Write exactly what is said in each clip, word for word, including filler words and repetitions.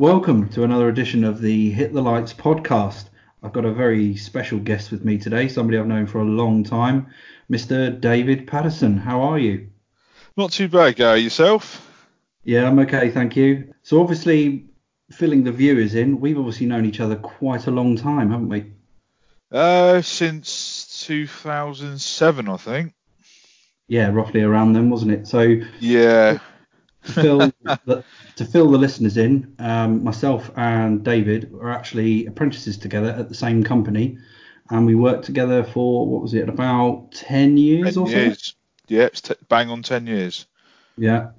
Welcome to another edition of the Hit the Lights podcast. I've got a very special guest with me today, somebody I've known for a long time, Mister David Patterson. How are you? Not too bad, Gary. Yourself? Yeah, I'm okay, thank you. So obviously, filling the viewers in, we've obviously known each other quite a long time, haven't we? Uh, since two thousand seven, I think. Yeah, roughly around then, wasn't it? So yeah. To fill the, to fill the listeners in, um, myself and David were actually apprentices together at the same company, and we worked together for what was it, about ten years ten or years. So? Yeah, it's t- bang on ten years. Yeah.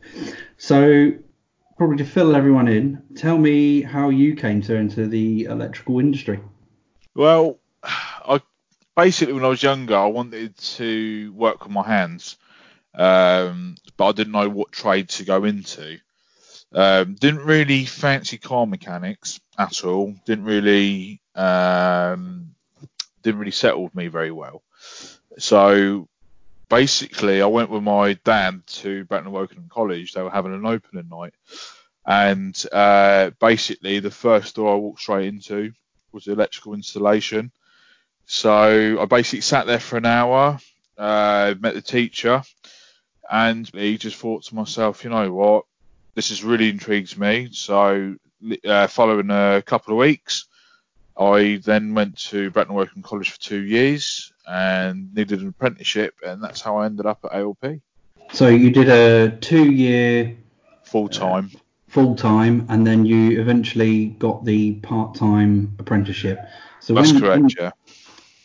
So probably to fill everyone in, tell me how you came to into the electrical industry. Well, I basically when I was younger, I wanted to work with my hands. Um, but I didn't know what trade to go into. Um, didn't really fancy car mechanics at all. Didn't really, um, didn't really settle with me very well. So basically, I went with my dad to Bracknell and Wokingham College. They were having an opening night, and uh, basically the first door I walked straight into was electrical installation. So I basically sat there for an hour, uh, met the teacher. And he just thought to myself, you know what, this has really intrigued me. So uh, following a couple of weeks, I then went to Bracknell and Wokingham College for two years and needed an apprenticeship. And that's how I ended up at A L P. So you did a two-year full-time, uh, full-time, and then you eventually got the part-time apprenticeship. So that's when, correct, when, yeah.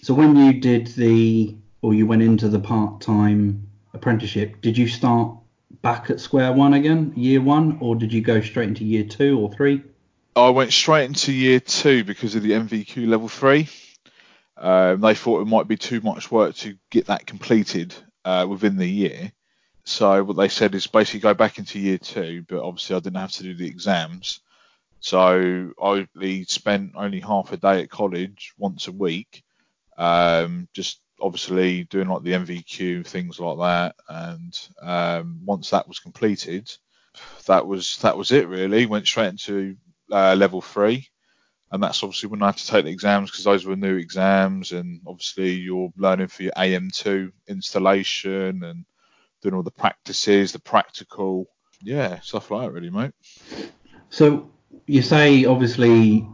So when you did the, or you went into the part-time apprenticeship, did you start back at square one again, year one, or did you go straight into year two or three? I went straight into year two because of the M V Q level three. Um, they thought it might be too much work to get that completed uh, within the year. So what they said is basically go back into year two, but obviously I didn't have to do the exams. So I spent only half a day at college once a week, um, just obviously doing like the M V Q, things like that, and um, once that was completed, that was that was it really. Went straight into uh, level three, and that's obviously when I had to take the exams because those were new exams, and obviously you're learning for your A M two installation and doing all the practices, the practical, yeah, stuff like that really, mate. So you say obviously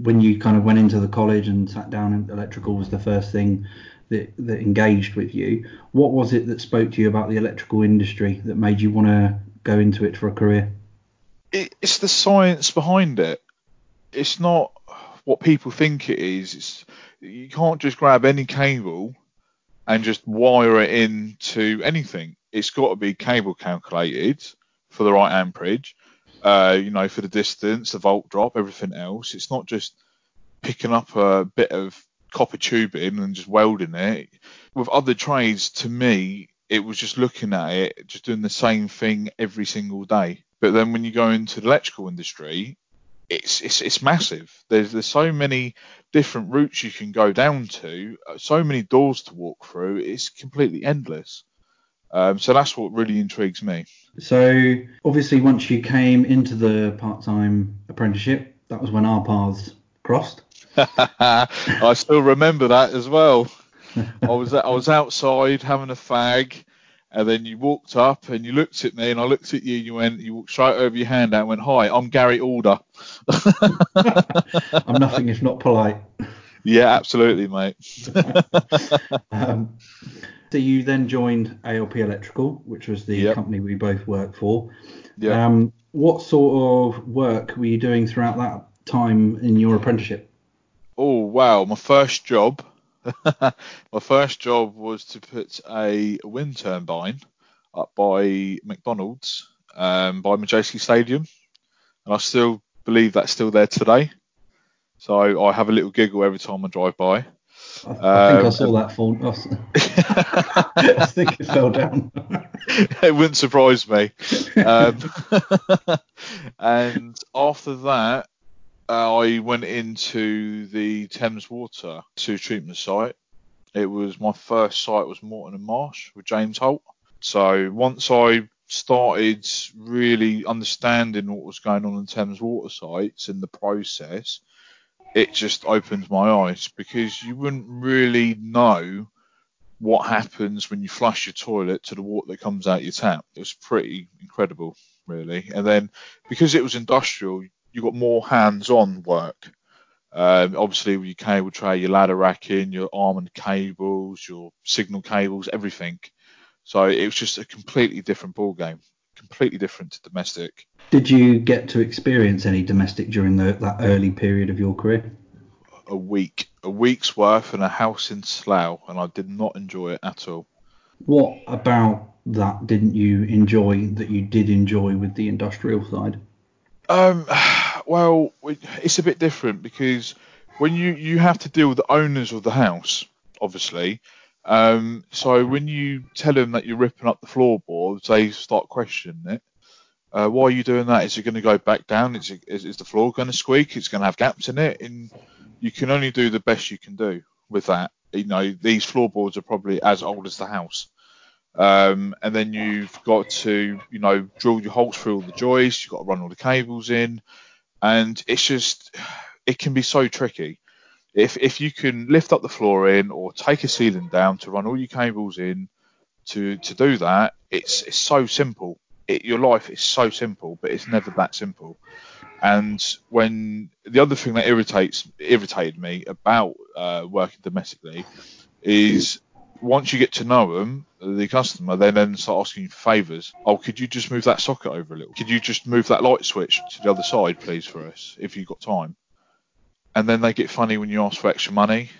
when you kind of went into the college and sat down and electrical was the first thing That, that engaged with you. What was it that spoke to you about the electrical industry that made you want to go into it for a career? It, it's the science behind it. It's not what people think it is. It's, you can't just grab any cable and just wire it into anything. It's got to be cable calculated for the right amperage, uh, you know, for the distance, the volt drop, everything else. It's not just picking up a bit of copper tubing and just welding it. With other trades, to me, it was just looking at it, just doing the same thing every single day. But then when you go into the electrical industry, it's it's, it's massive. There's, there's so many different routes you can go down to, so many doors to walk through. It's completely endless. Um, so that's what really intrigues me. So obviously once you came into the part-time apprenticeship, that was when our paths crossed. I still remember that as well. I was I was outside having a fag, and then you walked up and you looked at me, and I looked at you. And you went, you walked straight over your hand out and went, "Hi, I'm Gary Alder." I'm nothing if not polite. Yeah, absolutely, mate. um, so you then joined A L P Electrical, which was the yep. company we both worked for. Yep. Um, what sort of work were you doing throughout that time in your apprenticeship? Oh, wow. My first job, my first job was to put a wind turbine up by McDonald's, um, by Majeski Stadium. And I still believe that's still there today. So I have a little giggle every time I drive by. I, I um, think I saw that fall. I think it fell down. It wouldn't surprise me. Um, and after that, Uh, I went into the Thames Water sewage treatment site. It was my first site was Morton and Marsh with James Holt. So once I started really understanding what was going on in Thames Water sites and the process, it just opened my eyes, because you wouldn't really know what happens when you flush your toilet to the water that comes out your tap. It was pretty incredible, really. And then because it was industrial, you got more hands-on work. Um, obviously, with your cable tray, your ladder racking, your armoured cables, your signal cables, everything. So it was just a completely different ball game, completely different to domestic. Did you get to experience any domestic during the, that early period of your career? A week, a week's worth in a house in Slough, and I did not enjoy it at all. What about that didn't you enjoy that you did enjoy with the industrial side? Um, well, it's a bit different, because when you, you have to deal with the owners of the house, obviously. Um, so when you tell them that you're ripping up the floorboards, they start questioning it. Uh, why are you doing that? Is it going to go back down? Is, it, is, is the floor going to squeak? It's going to have gaps in it. And you can only do the best you can do with that. You know, these floorboards are probably as old as the house. Um, and then you've got to, you know, drill your holes through all the joists. You've got to run all the cables in. And it's just, it can be so tricky. If if you can lift up the floor in or take a ceiling down to run all your cables in to, to do that, it's it's so simple. It, your life is so simple, but it's never that simple. And when the other thing that irritates irritated me about uh, working domestically is once you get to know them, the customer, they then start asking you for favours. Oh, could you just move that socket over a little? Could you just move that light switch to the other side, please, for us, if you've got time? And then they get funny when you ask for extra money,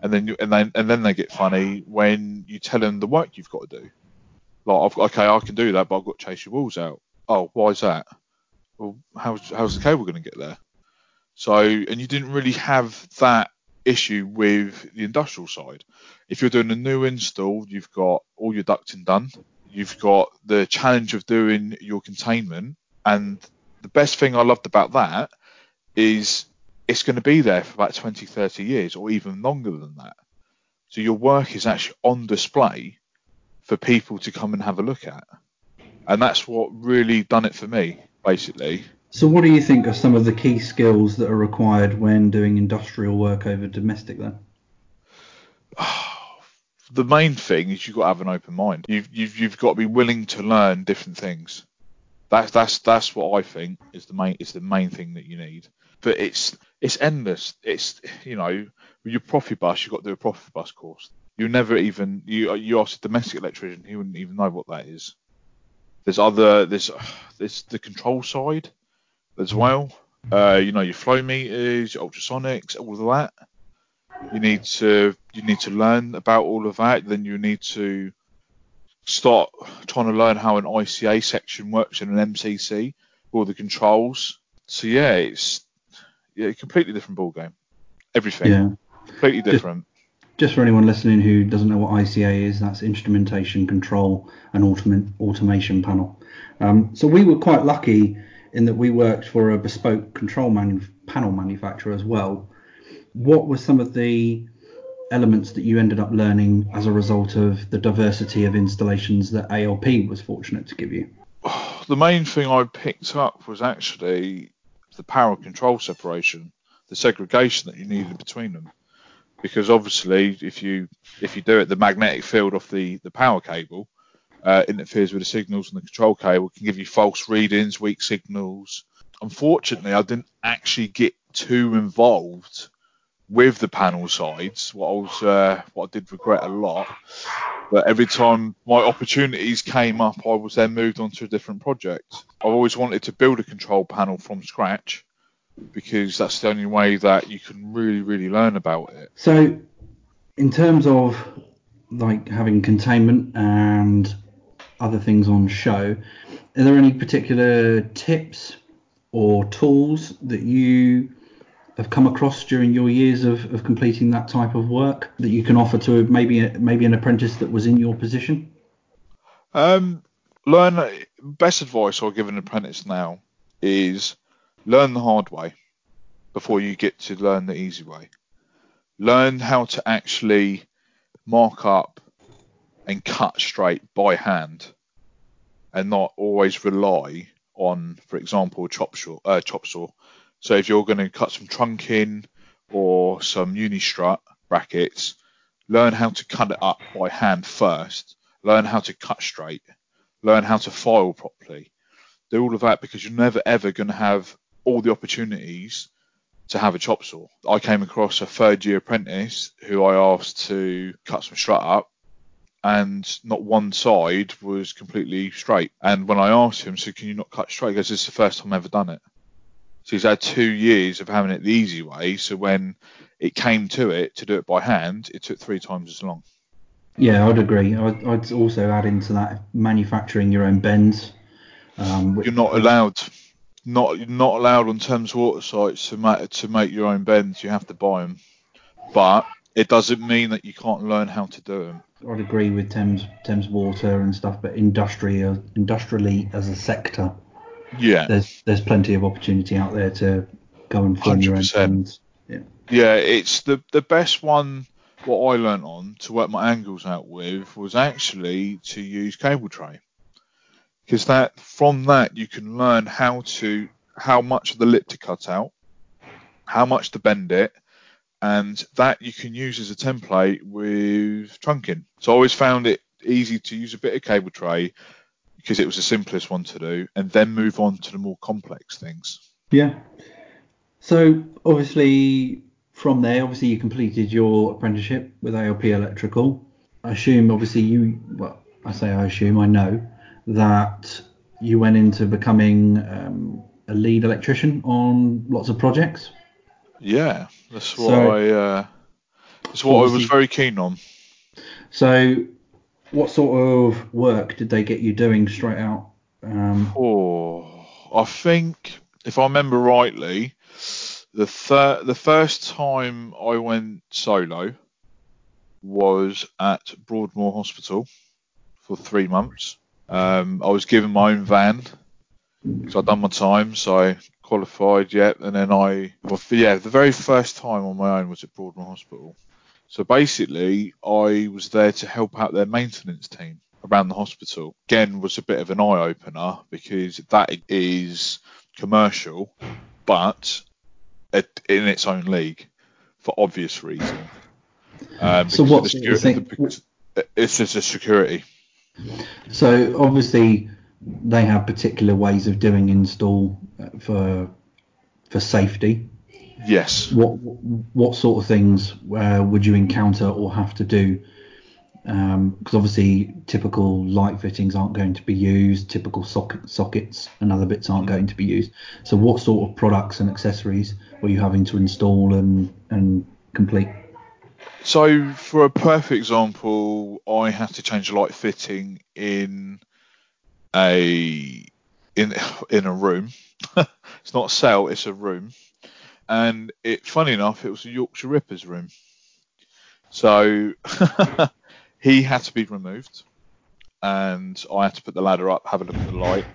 and then you, and then and then they get funny when you tell them the work you've got to do. Like, I've, okay, I can do that, but I've got to chase your walls out. Oh, why is that? Well, how's how's the cable going to get there? So, and you didn't really have that issue with the industrial side. If you're doing a new install, you've got all your ducting done. You've got the challenge of doing your containment, and the best thing I loved about that is it's going to be there for about twenty, thirty years or even longer than that. So your work is actually on display for people to come and have a look at. And that's what really done it for me, basically. So what do you think are some of the key skills that are required when doing industrial work over domestic then? The main thing is you've got to have an open mind. You've, you've, you've got to be willing to learn different things. That's that's that's what I think is the main is the main thing that you need. But it's it's endless. It's, you know, with your profit bus, you've got to do a profit bus course. You never even you you ask a domestic electrician, he wouldn't even know what that is. There's other there's there's the control side as well. Uh, you know, your flow meters, your ultrasonics, all of that. You need to you need to learn about all of that. Then you need to start trying to learn how an I C A section works in an M C C, all the controls. So yeah, it's yeah, a completely different ball game. Everything, yeah, completely different. Just, just for anyone listening who doesn't know what I C A is, that's instrumentation control and autom- automation panel. Um, so we were quite lucky in that we worked for a bespoke control manu- panel manufacturer as well. What were some of the elements that you ended up learning as a result of the diversity of installations that A L P was fortunate to give you? The main thing I picked up was actually the power and control separation, the segregation that you needed between them. Because obviously, if you if you do it, the magnetic field off the, the power cable uh, interferes with the signals, and the control cable can give you false readings, weak signals. Unfortunately, I didn't actually get too involved with the panel sides, what I was, uh, what I did regret a lot, but every time my opportunities came up, I was then moved on to a different project. I've always wanted to build a control panel from scratch, because that's the only way that you can really, really learn about it. So in terms of like having containment and other things on show, are there any particular tips or tools that you have come across during your years of, of completing that type of work that you can offer to maybe maybe an apprentice that was in your position? Um, learn best advice I'll give an apprentice now is learn the hard way before you get to learn the easy way. Learn how to actually mark up and cut straight by hand and not always rely on, for example, chop saw. Uh, chop saw. So if you're going to cut some trunking or some uni-strut brackets, learn how to cut it up by hand first. Learn how to cut straight. Learn how to file properly. Do all of that, because you're never, ever going to have all the opportunities to have a chop saw. I came across a third-year apprentice who I asked to cut some strut up, and not one side was completely straight. And when I asked him, so can you not cut straight? He goes, this is the first time I've ever done it. So he's had two years of having it the easy way. So when it came to it, to do it by hand, it took three times as long. Yeah, I'd agree. I'd, I'd also add into that manufacturing your own bends. Um, which... You're not allowed, not you're not allowed on Thames Water sites to make, to make your own bends. You have to buy them. But it doesn't mean that you can't learn how to do them. I'd agree with Thames Thames Water and stuff, but industrial industrially as a sector, yeah, there's there's plenty of opportunity out there to go and form your own bends. Yeah. Yeah, it's the the best one. What I learned on to work my angles out with was actually to use cable tray, because that from that you can learn how to how much of the lip to cut out, how much to bend it, and that you can use as a template with trunking. So I always found it easy to use a bit of cable tray because it was the simplest one to do, and then move on to the more complex things. Yeah. So obviously from there, obviously you completed your apprenticeship with A L P Electrical. I assume, obviously you, well, I say I assume, I know that you went into becoming um, a lead electrician on lots of projects. Yeah, that's what so, I uh, that's what I was very keen on. So, what sort of work did they get you doing straight out? Um, oh, I think if I remember rightly, the thir- the first time I went solo was at Broadmoor Hospital for three months. Um, I was given my own van because I'd done my time, so. Qualified yet, and then I well, yeah the very first time on my own was at Broadmoor Hospital. So basically I was there to help out their maintenance team around the hospital. Again, was a bit of an eye-opener because that is commercial but in its own league for obvious reason. Um, so what's the security, it's just a security. So obviously they have particular ways of doing install for for safety. Yes. What what sort of things uh, would you encounter or have to do? Because um, obviously typical light fittings aren't going to be used, typical socket, sockets and other bits aren't going to be used. So what sort of products and accessories were you having to install and, and complete? So for a perfect example, I had to change a light fitting in... a in in a room. It's not a cell, it's a room, and it funny enough it was a Yorkshire Ripper's room, so he had to be removed and I had to put the ladder up, have a look at the light,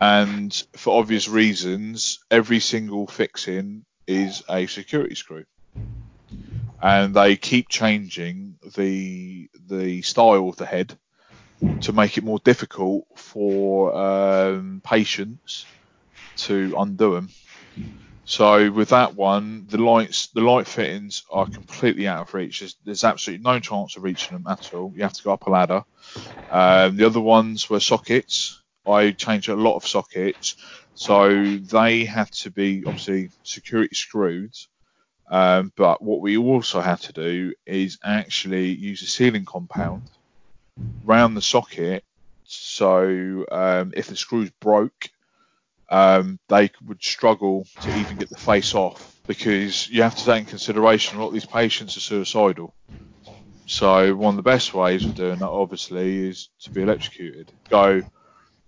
and for obvious reasons every single fixing is a security screw, and they keep changing the the style of the head to make it more difficult for um, patients to undo them. So with that one, the lights, the light fittings are completely out of reach. There's, there's absolutely no chance of reaching them at all. You have to go up a ladder. Um, the other ones were sockets. I changed a lot of sockets, so they had to be obviously security screwed. Um, but what we also had to do is actually use a sealing compound round the socket, so um, if the screws broke, um, they would struggle to even get the face off, because you have to take in consideration a lot of these patients are suicidal. So one of the best ways of doing that, obviously, is to be electrocuted. Go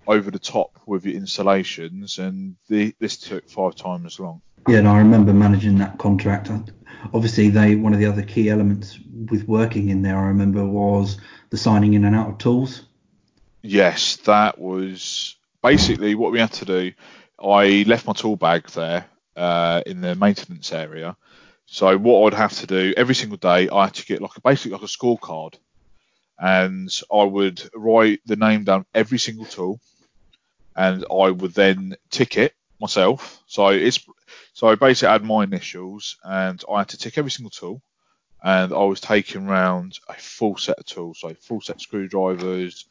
over the top with your installations, and the, this took five times as long. Yeah, and I remember managing that contract. Obviously, they one of the other key elements with working in there, I remember, was the signing in and out of tools. Yes, that was basically what we had to do. I left my tool bag there uh, in the maintenance area. So what I'd have to do every single day, I had to get like a, basically like a scorecard, and I would write the name down every single tool, and I would then tick it myself. So it's so basically I had my initials, and I had to tick every single tool. And I was taking round a full set of tools, so full set of screwdrivers,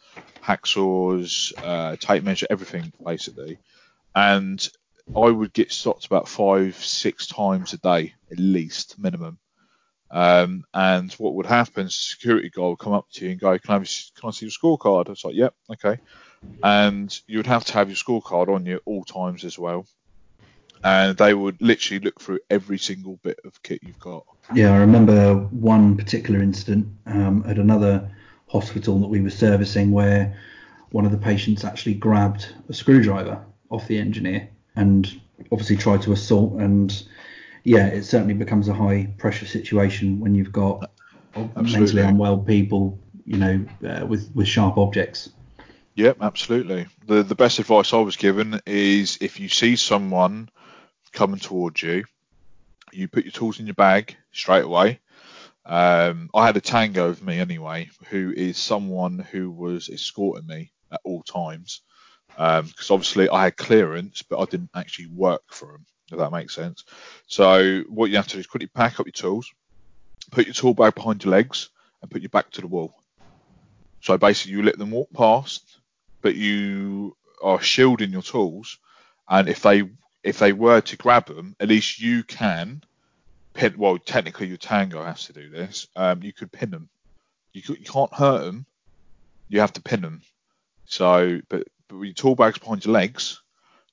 hacksaws, uh, tape measure, everything basically. And I would get stopped about five, six times a day, at least, minimum. Um, and what would happen, security guard would come up to you and go, can I, have, can I see your scorecard? I was like, yep, okay. And you would have to have your scorecard on you at all times as well. And they would literally look through every single bit of kit you've got. Yeah, I remember one particular incident um, at another hospital that we were servicing where one of the patients actually grabbed a screwdriver off the engineer and obviously tried to assault. And yeah, it certainly becomes a high pressure situation when you've got absolutely. mentally unwell people, you know, uh, with, with sharp objects. Yep, absolutely. The the best advice I was given is if you see someone coming towards you, you put your tools in your bag straight away. Um, I had a tango with me anyway, who is someone who was escorting me at all times. Because um, obviously I had clearance, but I didn't actually work for them, if that makes sense. So what you have to do is quickly pack up your tools, put your tool bag behind your legs, and put your back to the wall. So basically you let them walk past, but you are shielding your tools, and if they if they were to grab them, at least you can pin. Well, technically your tango has to do this. Um, you could pin them. You could, you can't hurt them. You have to pin them. So, but, but with your tool bags behind your legs,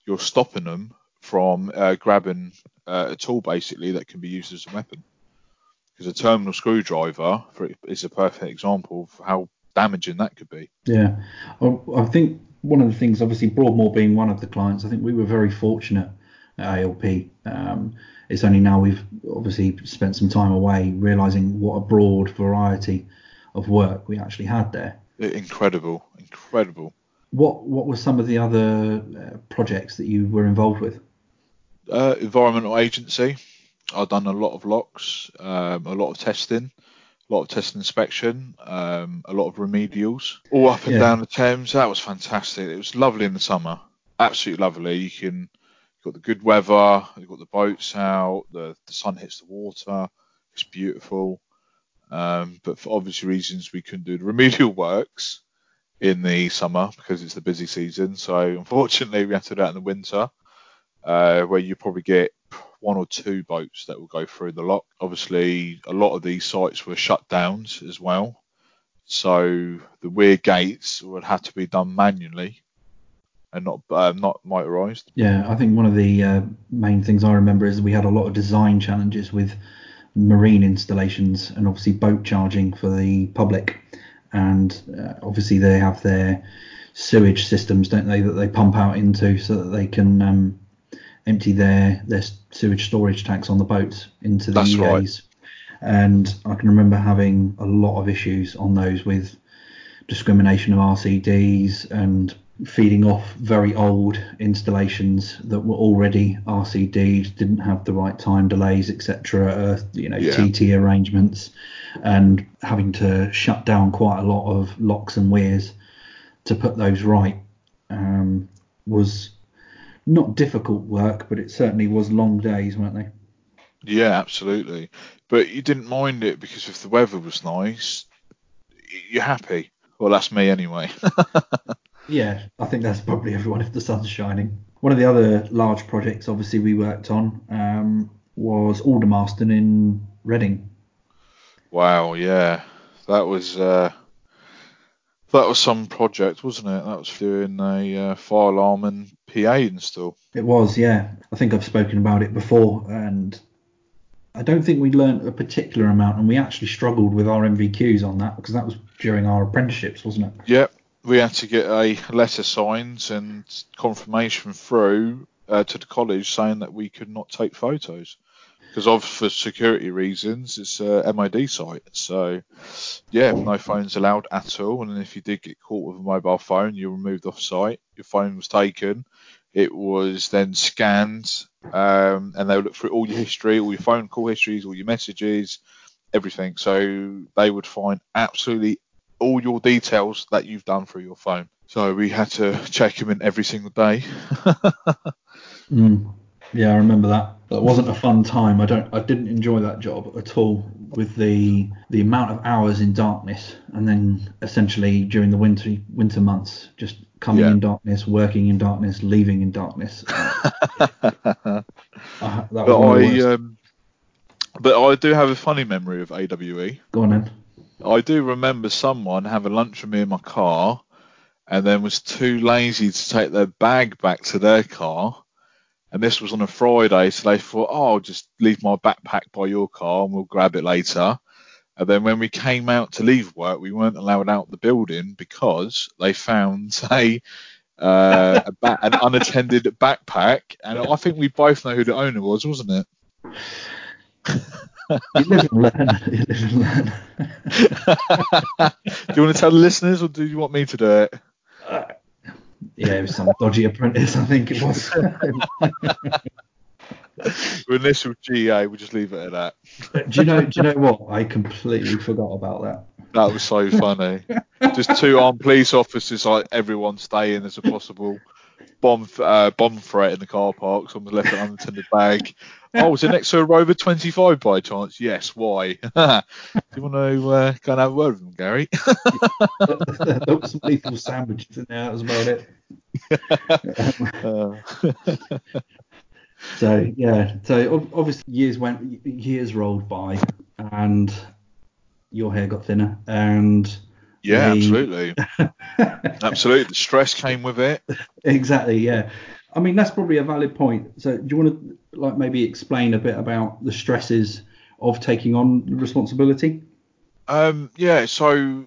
you're stopping them from uh, grabbing uh, a tool basically that can be used as a weapon. Because a terminal screwdriver for it is a perfect example of how damaging that could be. Yeah, I think one of the things, obviously Broadmoor being one of the clients, I think we were very fortunate at A L P. Um, it's only now we've obviously spent some time away realising what a broad variety of work we actually had there. Incredible, incredible. What What were some of the other projects that you were involved with? Uh, Environmental Agency. I've done a lot of locks, um, a lot of testing. A lot of test and inspection, um, a lot of remedials, all up and yeah. down the Thames. That was fantastic. It was lovely in the summer, absolutely lovely. You can, you've got the good weather, you've got the boats out, the, the sun hits the water, it's beautiful. Um, but for obvious reasons, we couldn't do the remedial works in the summer because it's the busy season. So unfortunately, we had to do that in the winter, uh, where you probably get one or two boats that will go through the lock. Obviously, a lot of these sites were shut down as well, so the weir gates would have to be done manually and not uh, not motorised. Yeah, I think one of the uh, main things I remember is we had a lot of design challenges with marine installations and obviously boat charging for the public. And uh, obviously they have their sewage systems, don't they, that they pump out into so that they can Um, empty their, their sewage storage tanks on the boats into the That's E As. Right. And I can remember having a lot of issues on those with discrimination of R C Ds and feeding off very old installations that were already R C D'd, didn't have the right time delays, et cetera, uh, you know, yeah. T T arrangements, and having to shut down quite a lot of locks and weirs to put those right um, was not difficult work, but it certainly was long days, weren't they? Yeah, absolutely. But you didn't mind it because if the weather was nice, you're happy. Well, that's me anyway. Yeah, I think that's probably everyone if the sun's shining. One of the other large projects, obviously, we worked on um, was Aldermaston in Reading. Wow, yeah. That was uh, that was some project, wasn't it? That was doing a uh, fire alarm and P A install. It was, yeah. I think I've spoken about it before, and I don't think we learnt a particular amount, and we actually struggled with our M V Qs on that because that was during our apprenticeships, wasn't it? Yep, we had to get a letter signed and confirmation through uh, to the college saying that we could not take photos because of for security reasons. It's a M O D site, so yeah, no phones allowed at all. And if you did get caught with a mobile phone, you were moved off site. Your phone was taken. It was then scanned, um, and they would look through all your history, all your phone call histories, all your messages, everything. So they would find absolutely all your details that you've done through your phone. So we had to check him in every single day. mm. Yeah, I remember that. That wasn't a fun time. I don't. I didn't enjoy that job at all. With the the amount of hours in darkness, and then essentially during the winter winter months, just coming yeah. in darkness, working in darkness, leaving in darkness. uh, that was but I. Um, but I do have a funny memory of A W E. Go on then. I do remember someone having lunch with me in my car, and then was too lazy to take their bag back to their car. And this was on a Friday, so they thought, oh, I'll just leave my backpack by your car and we'll grab it later. And then when we came out to leave work, we weren't allowed out the building because they found a, uh, a ba- an unattended backpack. And I think we both know who the owner was, wasn't it? You live and learn. You live and learn. Do you want to tell the listeners or do you want me to do it? Uh, Yeah, it was some dodgy apprentice, I think it was. With initial G E A, we'll just leave it at that. Do you know? Do you know what? I completely forgot about that. That was so funny. Just two armed police officers, like everyone stay in as a possible bomb uh, bomb threat in the car park. Someone left an unattended bag. Oh, was it next to a Rover twenty-five by chance? Yes. Why? Do you want to uh, go and have a word with them, Gary? There were some lethal sandwiches in there. That was about it. uh. So yeah, so obviously years went, years rolled by, and your hair got thinner, and yeah, the... absolutely, absolutely. The stress came with it. Exactly. Yeah, I mean that's probably a valid point. So do you want to like maybe explain a bit about the stresses of taking on responsibility? Um, yeah. So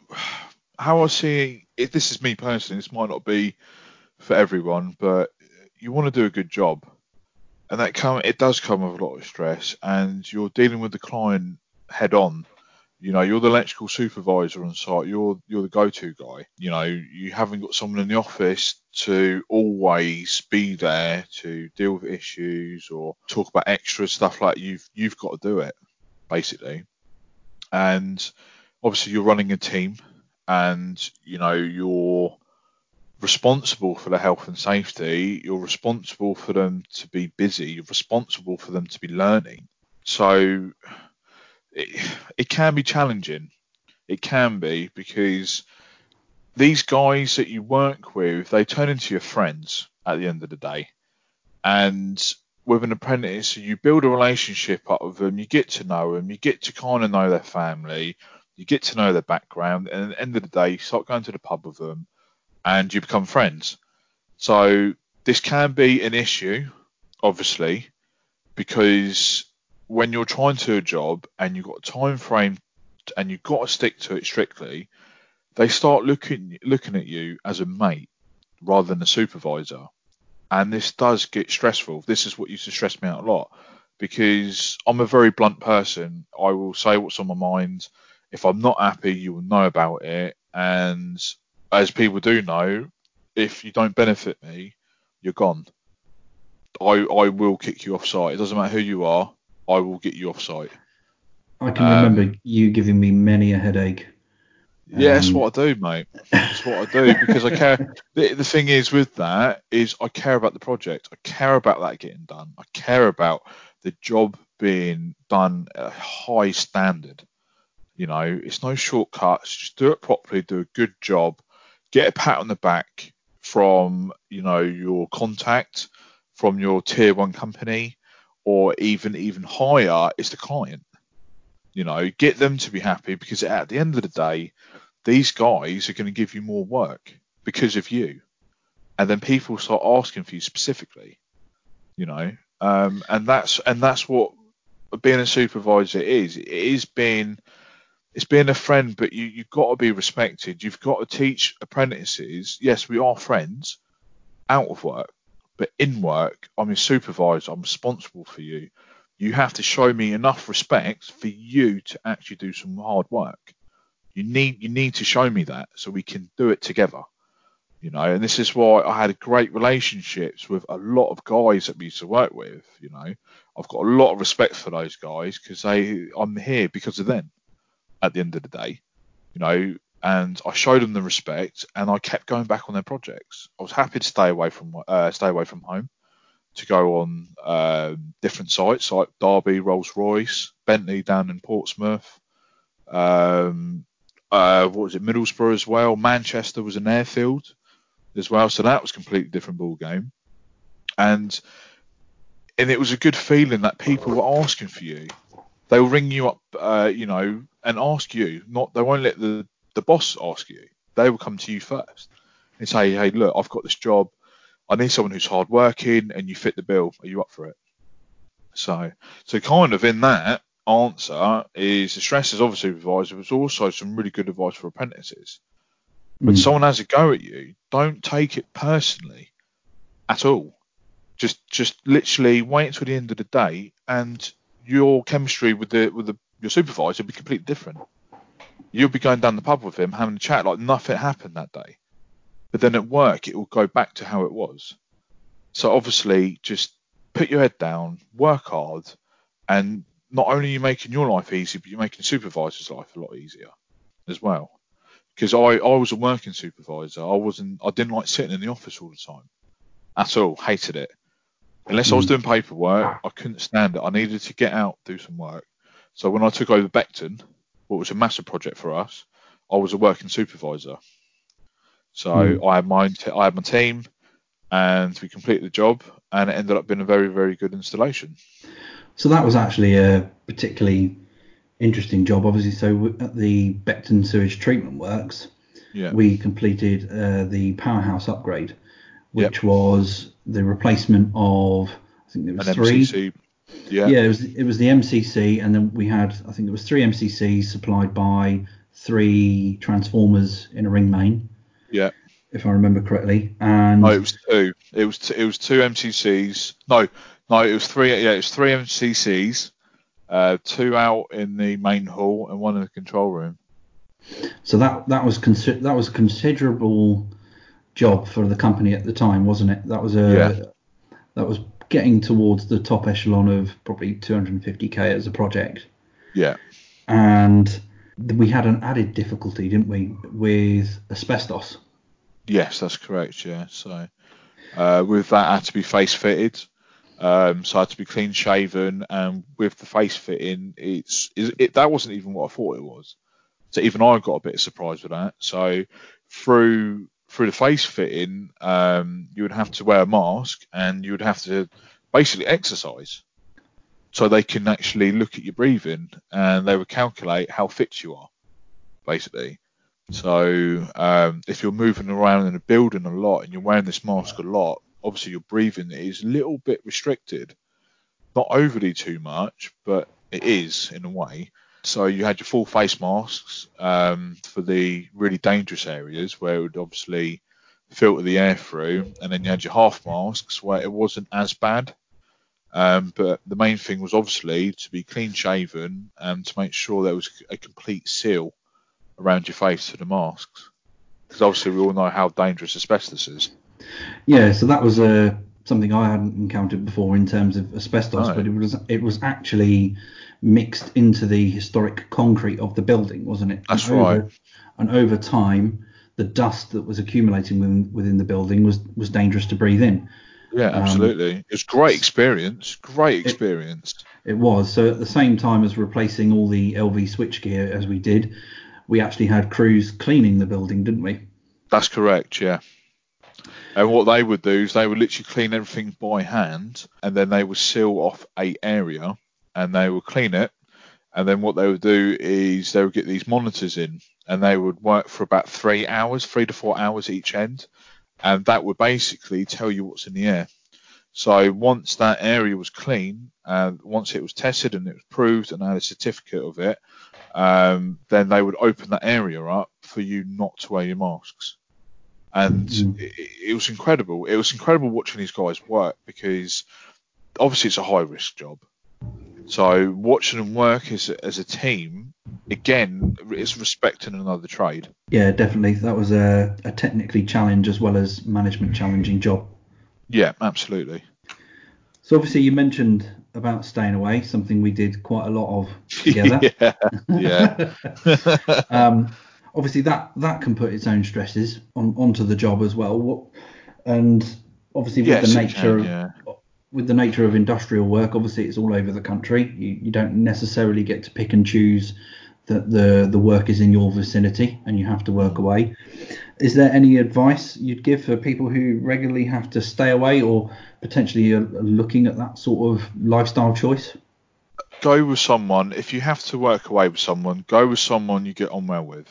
how I see it, this is me personally. This might not be for everyone, but you want to do a good job. And that come, it does come with a lot of stress, and you're dealing with the client head on. You know, you're the electrical supervisor on site. You're you're the go-to guy. You know, you haven't got someone in the office to always be there to deal with issues or talk about extra stuff like you've you've got to do it, basically. And obviously, you're running a team, and you know you're responsible for the health and safety. You're responsible for them to be busy. You're responsible for them to be learning. So it, it can be challenging. It can be, because these guys that you work with, they turn into your friends at the end of the day. And with an apprentice, you build a relationship up with them. You get to know them. You get to kind of know their family. You get to know their background. And at the end of the day, you start going to the pub with them, and you become friends. So this can be an issue, obviously, because when you're trying to do a job and you've got a time frame and you've got to stick to it strictly, they start looking looking at you as a mate rather than a supervisor. And this does get stressful. This is what used to stress me out a lot, because I'm a very blunt person. I will say what's on my mind. If I'm not happy, you will know about it. And as people do know, if you don't benefit me, you're gone. I I will kick you off site. It doesn't matter who you are. I will get you off site. I can um, remember you giving me many a headache. Yeah, um, that's what I do, mate. That's what I do, because I care. The, the thing is with that is I care about the project. I care about that getting done. I care about the job being done at a high standard. You know, it's no shortcuts. Just do it properly. Do a good job. Get a pat on the back from, you know, your contact, from your tier one company, or even even higher is the client. You know, get them to be happy, because at the end of the day, these guys are going to give you more work because of you. And then people start asking for you specifically, you know, um, and that's and that's what being a supervisor is. It is being It's being a friend, but you, you've got to be respected. You've got to teach apprentices, yes, we are friends out of work, but in work, I'm your supervisor. I'm responsible for you. You have to show me enough respect for you to actually do some hard work. You need you need to show me that so we can do it together. You know, and this is why I had great relationships with a lot of guys that we used to work with. You know, I've got a lot of respect for those guys because they I'm here because of them. At the end of the day, you know, and I showed them the respect, and I kept going back on their projects. I was happy to stay away from uh, stay away from home to go on uh, different sites like Derby, Rolls-Royce, Bentley down in Portsmouth. Um, uh, what was it, Middlesbrough as well? Manchester was an airfield as well, so that was a completely different ball game. And and it was a good feeling that people were asking for you. They will ring you up, uh, you know, and ask you. Not they won't let the the boss ask you. They will come to you first and say, "Hey, look, I've got this job. I need someone who's hardworking, and you fit the bill. Are you up for it?" So, so kind of in that answer is the stress is obviously supervisor, but it's also some really good advice for apprentices. When mm. someone has a go at you, don't take it personally at all. Just, just literally wait until the end of the day, and your chemistry with the with the your supervisor will be completely different. You'll be going down the pub with him, having a chat like nothing happened that day. But then at work, it will go back to how it was. So obviously, just put your head down, work hard, and not only are you making your life easy, but you're making the supervisor's life a lot easier as well. Because I, I was a working supervisor. I wasn't. I didn't like sitting in the office all the time at all. Hated it. Unless I was doing paperwork, I couldn't stand it. I needed to get out, do some work. So when I took over Becton, what was a massive project for us, I was a working supervisor. So mm. I had my I had my team, and we completed the job, and it ended up being a very, very good installation. So that was actually a particularly interesting job, obviously. So at the Becton Sewage Treatment Works, yeah. we completed uh, the powerhouse upgrade, which yep. was the replacement of, I think there was An three. M C C. Yeah, yeah it, was, it was the M C C, and then we had, I think there was three M C Cs supplied by three transformers in a ring main. Yeah, if I remember correctly. And no, it was two. It was t- it was two M C Cs. No, no, it was three. Yeah, it was three M C Cs. Uh, two out in the main hall and one in the control room. So that that was consi- that was considerable. Job for the company at the time, wasn't it? That was a yeah. that was getting towards the top echelon of probably two hundred fifty k as a project. Yeah. And we had an added difficulty, didn't we, with asbestos? Yes, that's correct. Yeah. So uh, with that, I had to be face fitted. Um, so I had to be clean shaven, and with the face fitting, it's it, it that wasn't even what I thought it was. So even I got a bit surprised with that. So through Through the face fitting, um, you would have to wear a mask, and you would have to basically exercise, so they can actually look at your breathing, and they would calculate how fit you are, basically. So um, if you're moving around in a building a lot and you're wearing this mask a lot, obviously your breathing is a little bit restricted, not overly too much, but it is in a way. So you had your full face masks um, for the really dangerous areas where it would obviously filter the air through, and then you had your half masks where it wasn't as bad. Um, but the main thing was obviously to be clean shaven and to make sure there was a complete seal around your face to the masks, because obviously we all know how dangerous asbestos is. Yeah, so that was uh, something I hadn't encountered before in terms of asbestos, no. but it was it was actually mixed into the historic concrete of the building, wasn't it? That's and over, right. And over time, the dust that was accumulating within, within the building was, was dangerous to breathe in. Yeah, absolutely. Um, it was great experience. Great experience. It, it was. So at the same time as replacing all the L V switchgear as we did, we actually had crews cleaning the building, didn't we? That's correct, yeah. And what they would do is they would literally clean everything by hand, and then they would seal off a area, and they would clean it, and then what they would do is they would get these monitors in, and they would work for about three hours, three to four hours each end, and that would basically tell you what's in the air. So once that area was clean, and once it was tested and it was proved and had a certificate of it, um, then they would open that area up for you not to wear your masks. And mm-hmm. it, it was incredible. It was incredible watching these guys work, because obviously it's a high-risk job. So watching them work as a, as a team, again, is respecting another trade. Yeah, definitely. That was a, a technically challenge as well as management challenging job. Yeah, absolutely. So obviously you mentioned about staying away, something we did quite a lot of together. yeah, yeah. um, obviously that that can put its own stresses on, onto the job as well. What, and obviously with yes, the nature can, yeah. of, with the nature of industrial work, obviously it's all over the country. You, you don't necessarily get to pick and choose that the the work is in your vicinity, and you have to work away. Is there any advice you'd give for people who regularly have to stay away or potentially are looking at that sort of lifestyle choice? Go with someone. If you have to work away with someone, go with someone you get on well with.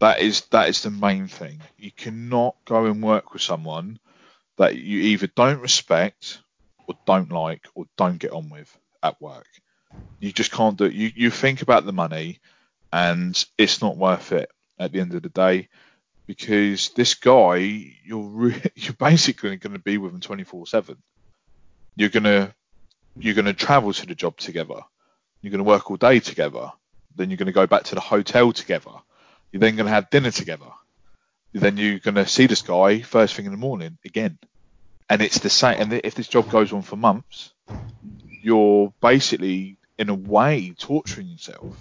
That is that is the main thing. You cannot go and work with someone that you either don't respect or don't like or don't get on with at work. You just can't do it. You, you think about the money and it's not worth it at the end of the day, because this guy, you're re- you're basically going to be with him twenty-four seven. You're going to you're going to travel to the job together. You're going to work all day together. Then you're going to go back to the hotel together. You're then going to have dinner together. Then you're going to see this guy first thing in the morning again. And it's the same. And if this job goes on for months, you're basically, in a way, torturing yourself.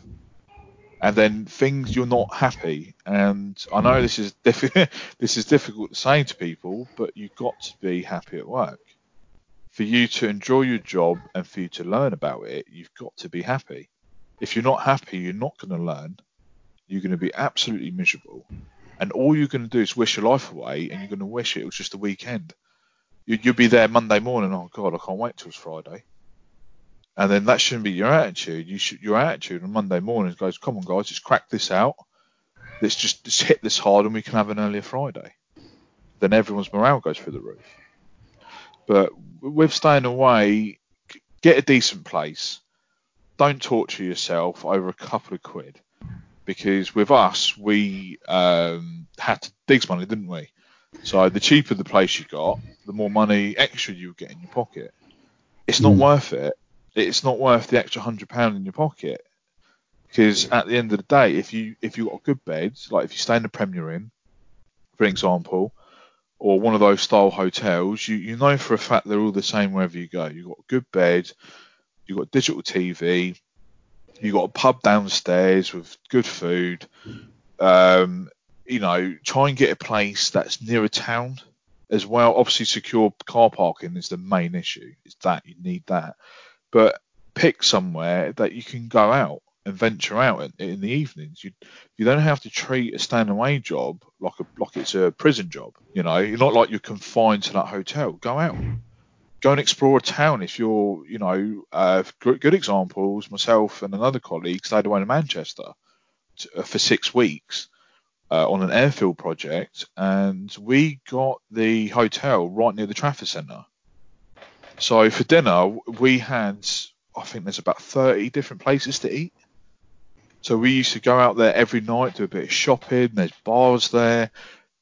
And then things, you're not happy. And I know this is diff- this is difficult to say to people, but you've got to be happy at work. For you to enjoy your job and for you to learn about it, you've got to be happy. If you're not happy, you're not going to learn. You're going to be absolutely miserable. And all you're going to do is wish your life away, and you're going to wish it was just a weekend. You- you'll be there Monday morning, oh God, I can't wait till it's Friday. And then that shouldn't be your attitude. You should, your attitude on Monday morning goes, come on, guys, let's crack this out. Let's just let's hit this hard and we can have an earlier Friday. Then everyone's morale goes through the roof. But with staying away, get a decent place. Don't torture yourself over a couple of quid. Because with us, we um, had to digs money, didn't we? So the cheaper the place you got, the more money extra you would get in your pocket. It's not mm. worth it. It's not worth the extra one hundred pounds in your pocket, because at the end of the day, if you if you got a good bed, like if you stay in the Premier Inn, for example, or one of those style hotels, you, you know for a fact they're all the same wherever you go. You've got a good bed, you've got digital T V, you've got a pub downstairs with good food. Um, you know, try and get a place that's near a town as well. Obviously, secure car parking is the main issue. It's that you need that. But pick somewhere that you can go out and venture out in, in the evenings. You you don't have to treat a stand-away job like a like it's a prison job. You know, you're not like you're confined to that hotel. Go out, go and explore a town. If you're, you know, uh, good, good examples. Myself and another colleague stayed away in Manchester to, uh, for six weeks uh, on an airfield project, and we got the hotel right near the Trafford Centre. So for dinner, we had, I think there's about thirty different places to eat. So we used to go out there every night, do a bit of shopping. There's bars there.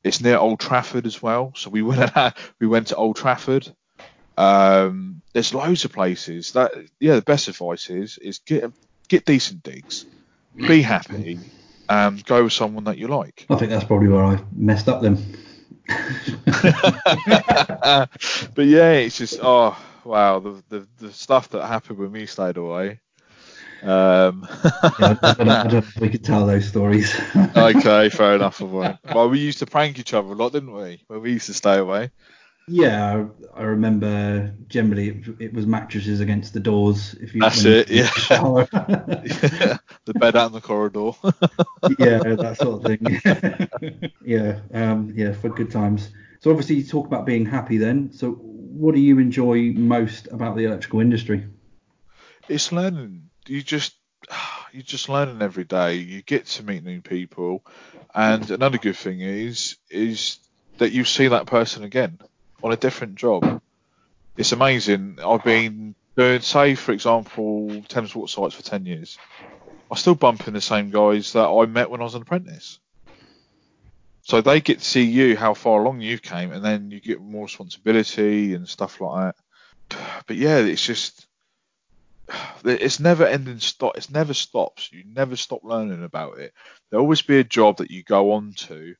It's near Old Trafford as well. So we went out, we went to Old Trafford. Um, there's loads of places. That yeah, the best advice is is get get decent digs, be happy, and go with someone that you like. I think that's probably where I messed up then. But yeah, it's just oh wow the, the the stuff that happened when we stayed away. Um, yeah, I, don't know, I don't know if we could tell those stories. Okay, fair enough. Well, we used to prank each other a lot, didn't we? When we used to stay away. Yeah, I, I remember. Generally, it, it was mattresses against the doors. If you that's it, yeah. yeah. The bed out in the corridor. Yeah, that sort of thing. yeah, um, yeah, for good times. So obviously, you talk about being happy. Then, so what do you enjoy most about the electrical industry? It's learning. You just you're just learning every day. You get to meet new people, and another good thing is is that you see that person again. On a different job. It's amazing. I've been doing, say for example, Thames Water sites for ten years. I still bump in the same guys that I met when I was an apprentice. So they get to see you, how far along you came, and then you get more responsibility and stuff like that. But yeah, it's just, it's never ending stop. It never stops. You never stop learning about it. There'll always be a job that you go on to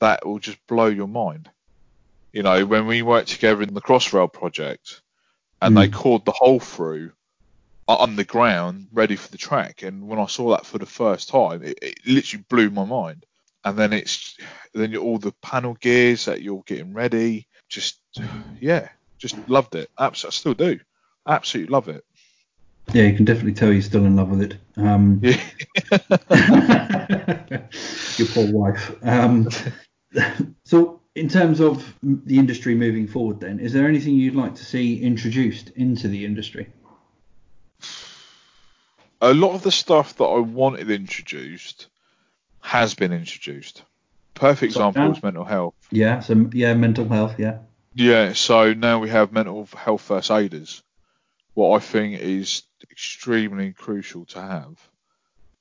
that will just blow your mind. You know, when we worked together in the Crossrail project and mm. they called the hole through on the ground ready for the track. And when I saw that for the first time, it, it literally blew my mind. And then it's then you're all the panel gears that you're getting ready. Just, yeah, just loved it. Abs- I still do. Absolutely love it. Yeah, you can definitely tell you're still in love with it. Um, yeah. Your poor wife. Um, so in terms of the industry moving forward then, is there anything you'd like to see introduced into the industry? A lot of the stuff that I wanted introduced has been introduced. Perfect example so, uh, is mental health. Yeah, so yeah, mental health, yeah. Yeah, so now we have mental health first aiders. What I think is extremely crucial to have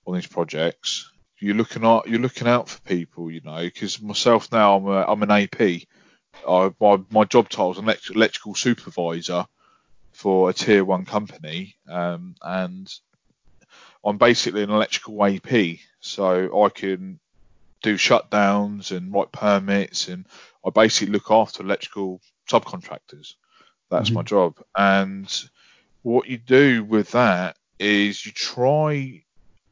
on these projects. You're looking out, you're looking out for people, you know, because myself now, I'm a, I'm an A P. I, my, my job title is an elect- electrical supervisor for a tier one company, um, and I'm basically an electrical A P, so I can do shutdowns and write permits, and I basically look after electrical subcontractors. That's mm-hmm. my job. And what you do with that is you try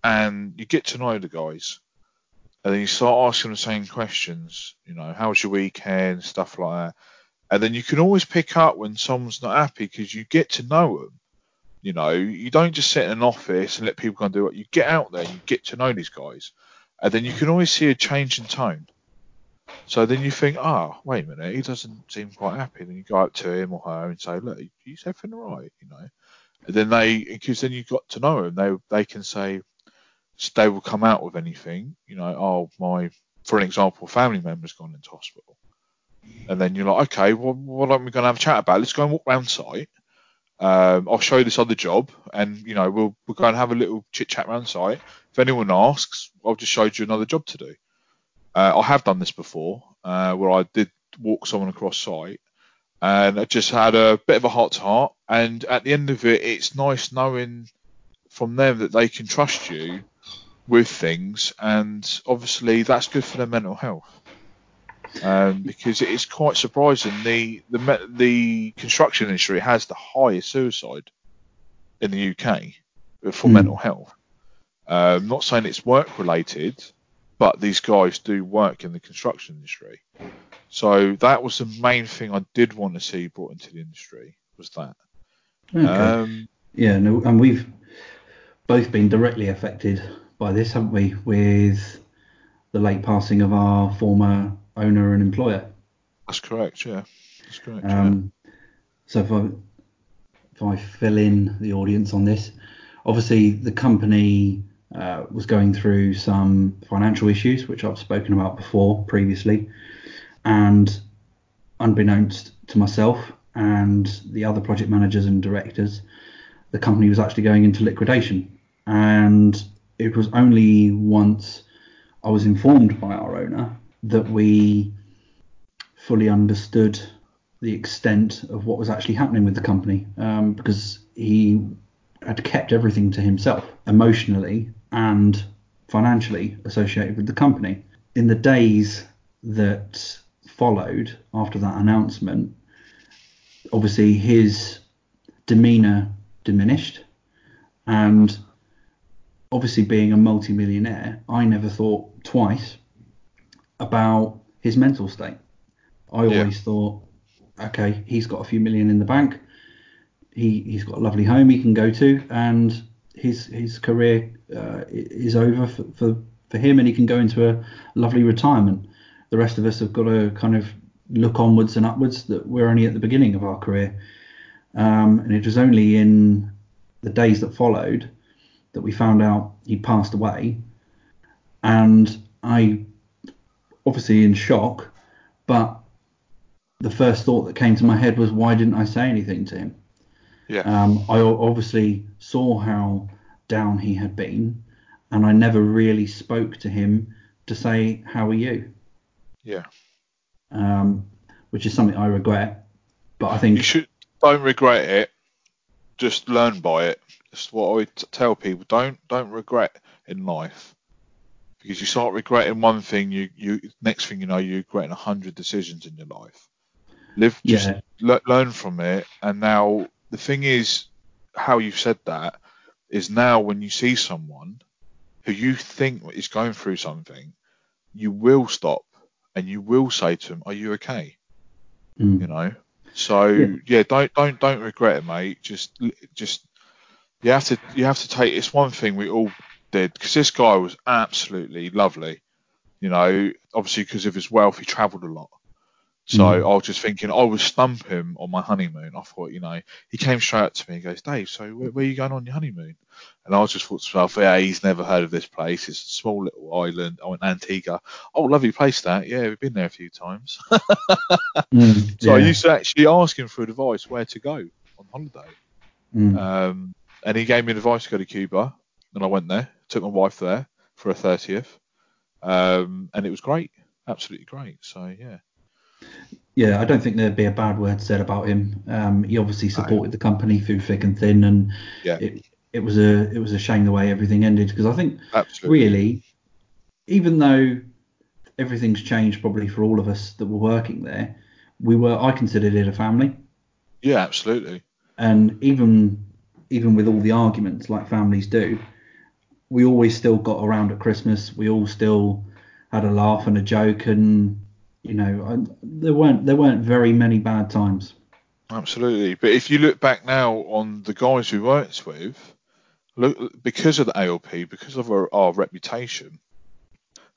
and you get to know the guys, and then you start asking the same questions, you know, how's your weekend, stuff like that. And then you can always pick up when someone's not happy because you get to know them. You know, you don't just sit in an office and let people go and do it. You get out there, you get to know these guys, and then you can always see a change in tone. So then you think, oh, wait a minute, he doesn't seem quite happy. Then you go up to him or her and say, look, he's everything all right, you know. And then they, because then you got to know them, they they can say, they will come out with anything, you know. Oh, my, for an example, family member's gone into hospital, and then you're like, okay, well, what are we going to have a chat about? Let's go and walk round site. Um, I'll show you this other job, and you know we'll we'll go and have a little chit chat round site. If anyone asks, I've just showed you another job to do. Uh, I have done this before, uh, where I did walk someone across site, and I just had a bit of a heart to heart. And at the end of it, it's nice knowing from them that they can trust you with things, and obviously that's good for their mental health. Um, because it is quite surprising, the the the construction industry has the highest suicide in the U K for mm. mental health. Uh, I'm not saying it's work related, but these guys do work in the construction industry. So that was the main thing I did want to see brought into the industry, was that. Okay. Um, yeah, no, and we've both been directly affected by this, haven't we? With the late passing of our former owner and employer. That's correct, yeah. That's correct. Um, yeah. So if I, if I fill in the audience on this, obviously the company uh, was going through some financial issues, which I've spoken about before previously, and unbeknownst to myself and the other project managers and directors, the company was actually going into liquidation. And it was only once I was informed by our owner that we fully understood the extent of what was actually happening with the company, um, because he had kept everything to himself emotionally and financially associated with the company. In the days that followed after that announcement, obviously his demeanor diminished, and obviously being a multi-millionaire, I never thought twice about his mental state. I always yeah. thought, okay, he's got a few million in the bank, he he's got a lovely home he can go to, and his his career uh, is over for, for for him, and he can go into a lovely retirement. The rest of us have got to kind of look onwards and upwards, that we're only at the beginning of our career. Um, and it was only in the days that followed that we found out he passed away, and I obviously in shock, but the first thought that came to my head was, why didn't I say anything to him? Yeah. Um, I obviously saw how down he had been, and I never really spoke to him to say, how are you? Yeah. Um, which is something I regret, but I think you should don't regret it. Just learn by it. That's what I would t- tell people. Don't don't regret in life. Because you start regretting one thing, you, you next thing you know, you're regretting a hundred decisions in your life. Live, just yeah. le- learn from it. And now the thing is, how you've said that, is now when you see someone who you think is going through something, you will stop and you will say to them, are you okay? Mm. You know? So yeah. yeah, don't don't don't regret it, mate. Just just you have to you have to take. It's one thing we all did, because this guy was absolutely lovely. You know, obviously because of his wealth, he travelled a lot. So mm. I was just thinking, I would stump him on my honeymoon. I thought, you know, he came straight up to me and goes, Dave, so where, where are you going on your honeymoon? And I just thought to myself, yeah, he's never heard of this place. It's a small little island. Oh, in Antigua. Oh, lovely place that. Yeah, we've been there a few times. mm, so yeah. I used to actually ask him for advice where to go on holiday. Mm. Um, and he gave me advice to go to Cuba. And I went there, took my wife there for her thirtieth. Um, and it was great. Absolutely great. So, yeah. Yeah, I don't think there'd be a bad word said about him. Um, he obviously supported the company through thick and thin, and yeah. it, it was a it was a shame the way everything ended, because I think Absolutely. really, even though everything's changed probably for all of us that were working there, we were I considered it a family. Yeah, absolutely. And even even with all the arguments like families do, we always still got around at Christmas. We all still had a laugh and a joke, and you know, I, there weren't there weren't very many bad times. Absolutely, but if you look back now on the guys we worked with, look, because of the A L P, because of our, our reputation,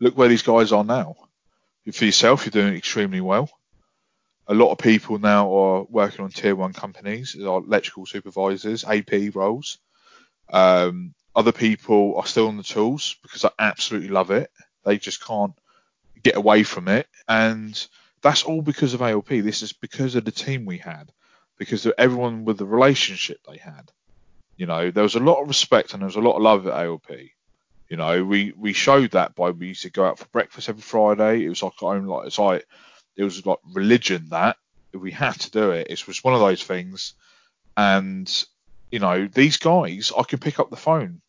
look where these guys are now. For yourself, you're doing extremely well. A lot of people now are working on tier one companies, electrical supervisors, A P roles. Um, other people are still on the tools because they absolutely love it. They just can't get away from it, and that's all because of A L P. This is because of the team we had, because of everyone with the relationship they had. You know, there was a lot of respect and there was a lot of love at A L P. You know, we we showed that by we used to go out for breakfast every Friday. It was like our own, like it's like it was like religion, that we had to do it. It's just one of those things. And you know, these guys, I can pick up the phone.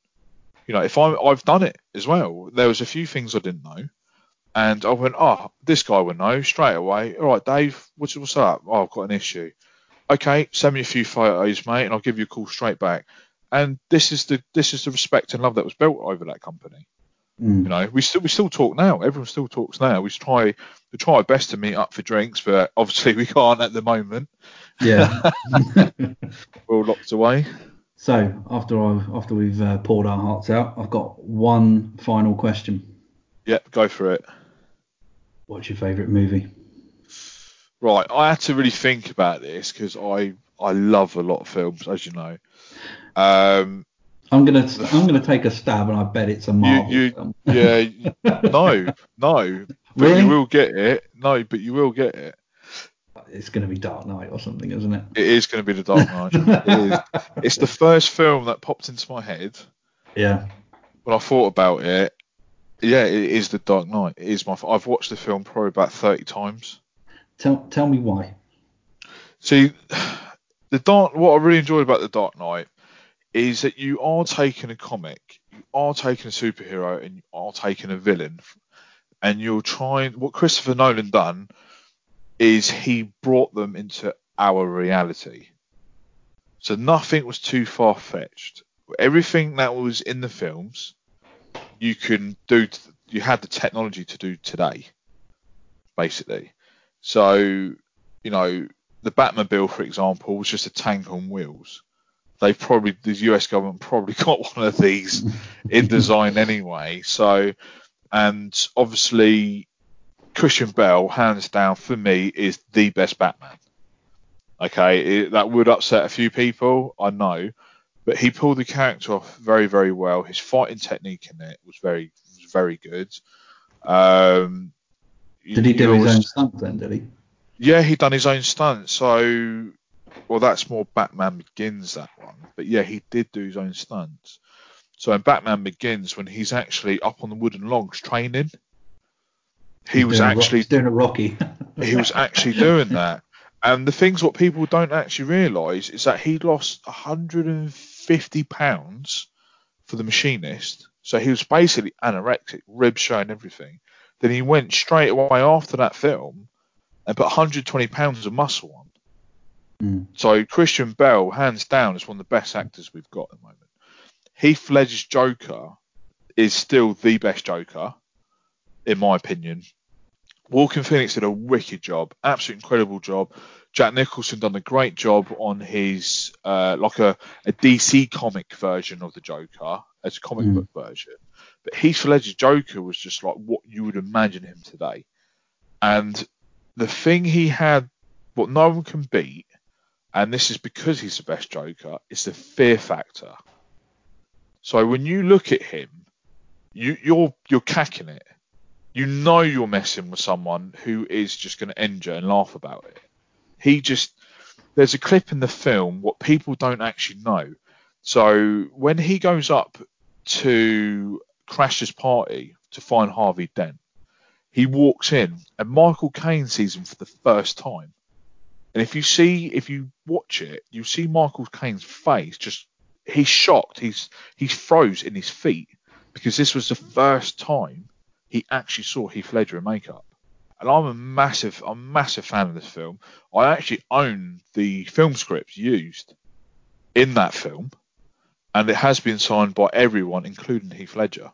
You know, if I I've done it as well. There was a few things I didn't know. And I went, oh, this guy would know straight away. All right, Dave, what's, what's up? Oh, I've got an issue. Okay, send me a few photos, mate, and I'll give you a call straight back. And this is the this is the respect and love that was built over that company. Mm. You know, we still we still talk now. Everyone still talks now. We try we try our best to meet up for drinks, but obviously we can't at the moment. Yeah, we're all locked away. So after I after we've uh, poured our hearts out, I've got one final question. Yep, go for it. What's your favourite movie? Right, I had to really think about this because I, I love a lot of films, as you know. Um, I'm gonna I'm gonna take a stab, and I bet it's a Marvel you, you, film. Yeah, no, no, but really? You will get it. No, but you will get it. It's gonna be Dark Knight or something, isn't it? It is gonna be the Dark Knight. It is. It's the first film that popped into my head. Yeah. When I thought about it. Yeah, it is The Dark Knight. It is my. F- I've watched the film probably about thirty times. Tell tell me why. See, the dark. What I really enjoyed about The Dark Knight is that you are taking a comic, you are taking a superhero, and you are taking a villain, and you're trying. What Christopher Nolan done is he brought them into our reality. So nothing was too far fetched. Everything that was in the films. You can do. You had the technology to do today, basically. So, you know, the Batmobile, for example, was just a tank on wheels. They probably, the U S government probably got one of these in design anyway. So, and obviously, Christian Bale, hands down for me, is the best Batman. Okay, it, that would upset a few people, I know. But he pulled the character off very, very well. His fighting technique in it was very, was very good. Um, did he do his own stunt then, did he? Yeah, he done his own stunt. So, well, that's more Batman Begins, that one. But yeah, he did do his own stunts. So in Batman Begins, when he's actually up on the wooden logs training, he was actually doing a Rocky. He was actually doing that. And the things what people don't actually realise is that he lost one hundred fifty pounds for The Machinist. So he was basically anorexic, ribs showing everything. Then he went straight away after that film and put one hundred twenty pounds of muscle on. Mm. So Christian Bale, hands down, is one of the best actors we've got at the moment. Heath Ledger's Joker is still the best Joker, in my opinion. Joaquin Phoenix did a wicked job, absolute incredible job. Jack Nicholson done a great job on his uh, like a, a D C comic version of the Joker, as a comic mm. book version. But Heath Ledger's Joker was just like what you would imagine him today. And the thing he had, what no one can beat, and this is because he's the best Joker, is the fear factor. So when you look at him, you, you're you're cacking it. You know you're messing with someone who is just going to end you and laugh about it. He just, there's a clip in the film what people don't actually know. So when he goes up to Crash's party to find Harvey Dent, he walks in and Michael Caine sees him for the first time. And if you see, if you watch it, you see Michael Caine's face. Just he's shocked. He's he's froze in his feet because this was the first time he actually saw Heath Ledger in makeup. And I'm a massive, I'm a massive fan of this film. I actually own the film script used in that film, and it has been signed by everyone, including Heath Ledger.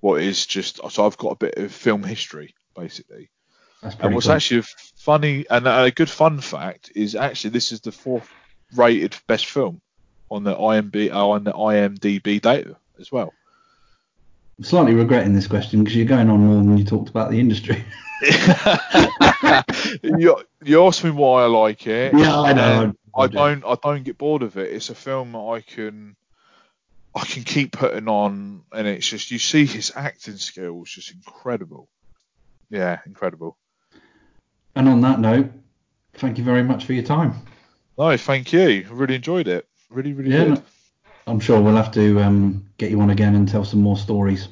What is just, so I've got a bit of film history basically. And what's cool. actually funny and a good fun fact is actually this is the fourth rated best film on the I M D B on the I M D B data as well. I'm slightly regretting this question because you're going on more than you talked about the industry. you, you asked me why I like it. Yeah, I know. I don't. I don't get bored of it. It's a film that I can. I can keep putting on, and it's just you see his acting skills, just incredible. Yeah, incredible. And on that note, thank you very much for your time. No, thank you. I really enjoyed it. Really, really yeah, did. I'm sure we'll have to um, get you on again and tell some more stories.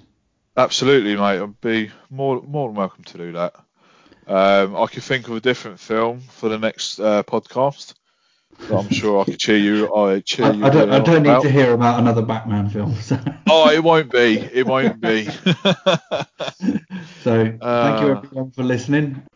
Absolutely, mate. I'd be more more than welcome to do that. Um, I could think of a different film for the next uh, podcast. So I'm sure I could cheer you. I cheer I, you. I don't, I don't need to hear about another Batman film. So. Oh, it won't be. It won't be. So, uh, thank you everyone for listening.